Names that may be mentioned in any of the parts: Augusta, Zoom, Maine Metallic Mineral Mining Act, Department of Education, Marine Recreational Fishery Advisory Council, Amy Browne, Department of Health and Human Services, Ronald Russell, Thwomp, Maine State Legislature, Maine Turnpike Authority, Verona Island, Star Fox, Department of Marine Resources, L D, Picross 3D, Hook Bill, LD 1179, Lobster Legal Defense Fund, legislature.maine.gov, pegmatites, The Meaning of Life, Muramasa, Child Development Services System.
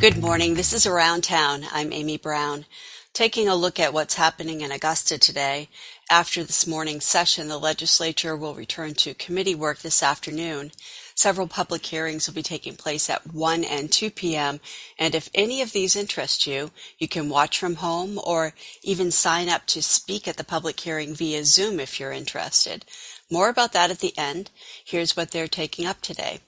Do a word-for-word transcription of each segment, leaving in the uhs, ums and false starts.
Good morning. This is Around Town. I'm Amy Browne. Taking a look at what's happening in Augusta today. After this morning's session, the legislature will return to committee work this afternoon. Several public hearings will be taking place at one and two p m And if any of these interest you, you can watch from home or even sign up to speak at the public hearing via Zoom if you're interested. More about that at the end. Here's what they're taking up today.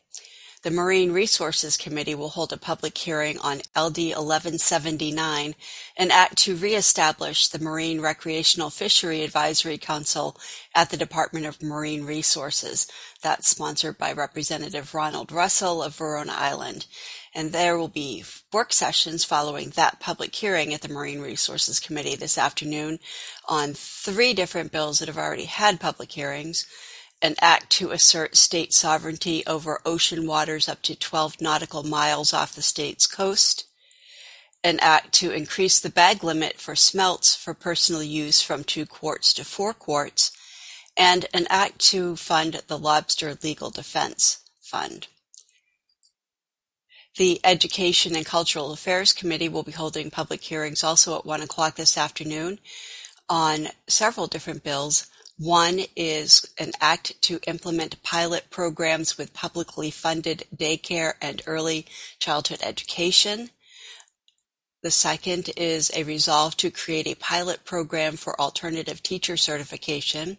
The Marine Resources Committee will hold a public hearing on L D eleven seventy-nine, an act to reestablish the Marine Recreational Fishery Advisory Council at the Department of Marine Resources. That's sponsored by Representative Ronald Russell of Verona Island. And there will be work sessions following that public hearing at the Marine Resources Committee this afternoon on three different bills that have already had public hearings. An act to assert state sovereignty over ocean waters up to twelve nautical miles off the state's coast, an act to increase the bag limit for smelts for personal use from two quarts to four quarts, and an act to fund the Lobster Legal Defense Fund. The Education and Cultural Affairs Committee will be holding public hearings also at one o'clock this afternoon on several different bills. One is an act to implement pilot programs with publicly funded daycare and early childhood education. The second is a resolve to create a pilot program for alternative teacher certification.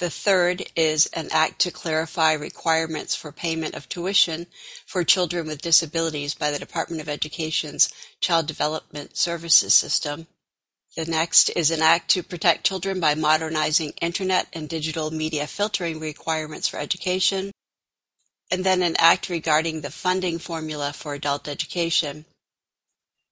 The third is an act to clarify requirements for payment of tuition for children with disabilities by the Department of Education's Child Development Services System. The next is an act to protect children by modernizing internet and digital media filtering requirements for education, and then an act regarding the funding formula for adult education.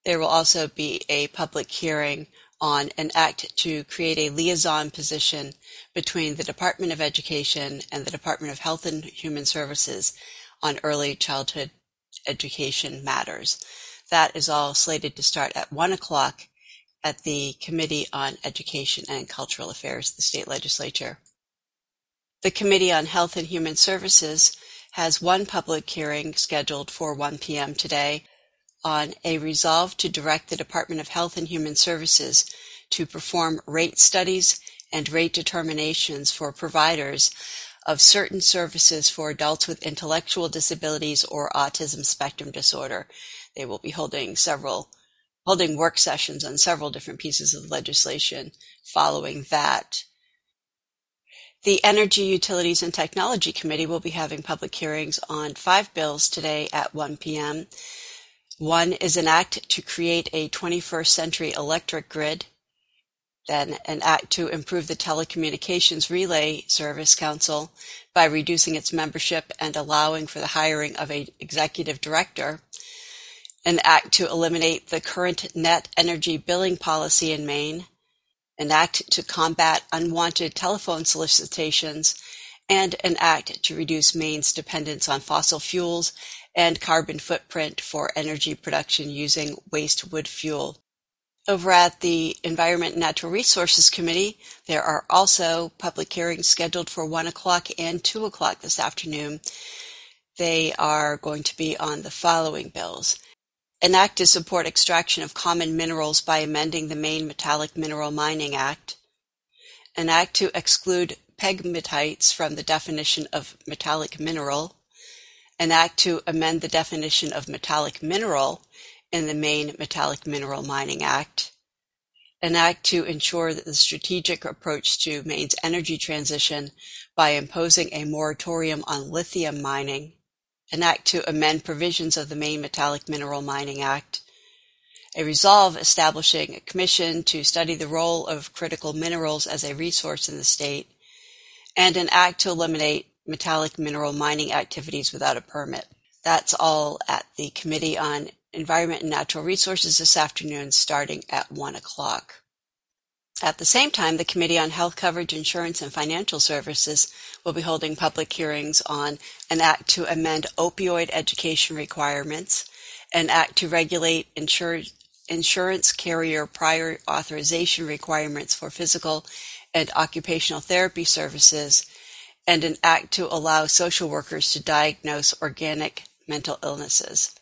There will also be a public hearing on an act to create a liaison position between the Department of Education and the Department of Health and Human Services on early childhood education matters. That is all slated to start at one o'clock. At the Committee on Education and Cultural Affairs, the state legislature. The Committee on Health and Human Services has one public hearing scheduled for one p m today on a resolve to direct the Department of Health and Human Services to perform rate studies and rate determinations for providers of certain services for adults with intellectual disabilities or autism spectrum disorder. They will be holding several holding work sessions on several different pieces of legislation following that. The Energy, Utilities, and Technology Committee will be having public hearings on five bills today at one p m One is an act to create a twenty-first century electric grid, then an act to improve the Telecommunications Relay Service Council by reducing its membership and allowing for the hiring of an executive director, an act to eliminate the current net energy billing policy in Maine, an act to combat unwanted telephone solicitations, and an act to reduce Maine's dependence on fossil fuels and carbon footprint for energy production using waste wood fuel. Over at the Environment and Natural Resources Committee, there are also public hearings scheduled for one o'clock and two o'clock this afternoon. They are going to be on the following bills. An act to support extraction of common minerals by amending the Maine Metallic Mineral Mining Act. An act to exclude pegmatites from the definition of metallic mineral. An act to amend the definition of metallic mineral in the Maine Metallic Mineral Mining Act. An act to ensure that the strategic approach to Maine's energy transition by imposing a moratorium on lithium mining. An act to amend provisions of the Maine Metallic Mineral Mining Act, a resolve establishing a commission to study the role of critical minerals as a resource in the state, and an act to eliminate metallic mineral mining activities without a permit. That's all at the Committee on Environment and Natural Resources this afternoon, starting at one o'clock. At the same time, the Committee on Health Coverage, Insurance, and Financial Services will be holding public hearings on an act to amend opioid education requirements, an act to regulate insur- insurance carrier prior authorization requirements for physical and occupational therapy services, and an act to allow social workers to diagnose organic mental illnesses.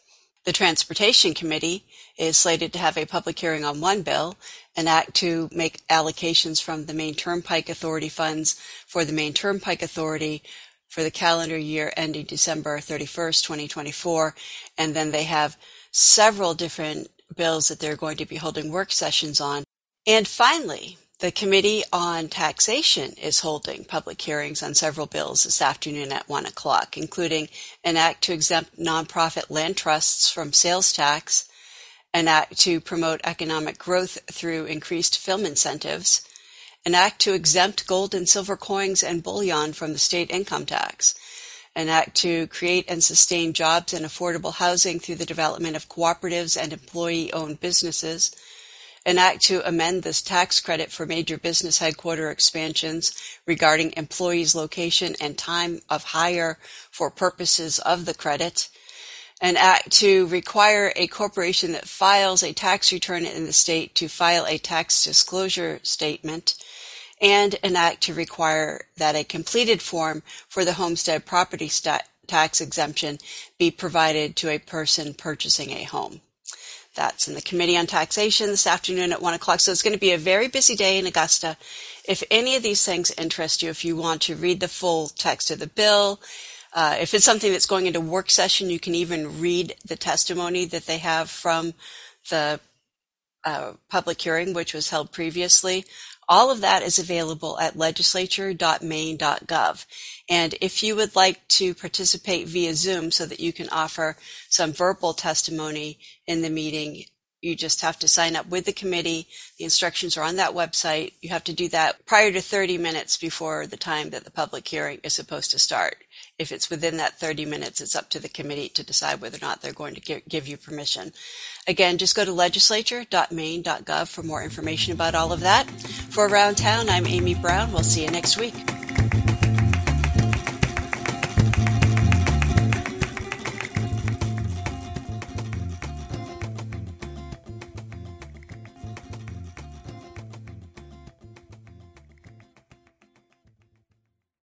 The Transportation Committee is slated to have a public hearing on one bill, an act to make allocations from the Maine Turnpike Authority funds for the Maine Turnpike Authority for the calendar year ending December thirty-first, twenty twenty-four. And then they have several different bills that they're going to be holding work sessions on. And finally, the Committee on Taxation is holding public hearings on several bills this afternoon at one o'clock, including an act to exempt nonprofit land trusts from sales tax, an act to promote economic growth through increased film incentives, an act to exempt gold and silver coins and bullion from the state income tax, an act to create and sustain jobs and affordable housing through the development of cooperatives and employee-owned businesses, an act to amend this tax credit for major business headquarter expansions regarding employees' location and time of hire for purposes of the credit, an act to require a corporation that files a tax return in the state to file a tax disclosure statement, and an act to require that a completed form for the homestead property stat- tax exemption be provided to a person purchasing a home. That's in the Committee on Taxation this afternoon at one o'clock. So it's going to be a very busy day in Augusta. If any of these things interest you, if you want to read the full text of the bill, uh, if it's something that's going into work session, you can even read the testimony that they have from the uh, public hearing, which was held previously. All of that is available at legislature dot maine dot gov. And if you would like to participate via Zoom so that you can offer some verbal testimony in the meeting, you just have to sign up with the committee. The instructions are on that website. You have to do that prior to thirty minutes before the time that the public hearing is supposed to start. If it's within that thirty minutes, it's up to the committee to decide whether or not they're going to give you permission. Again, just go to legislature dot maine dot gov for more information about all of that. For Around Town, I'm Amy Browne. We'll see you next week.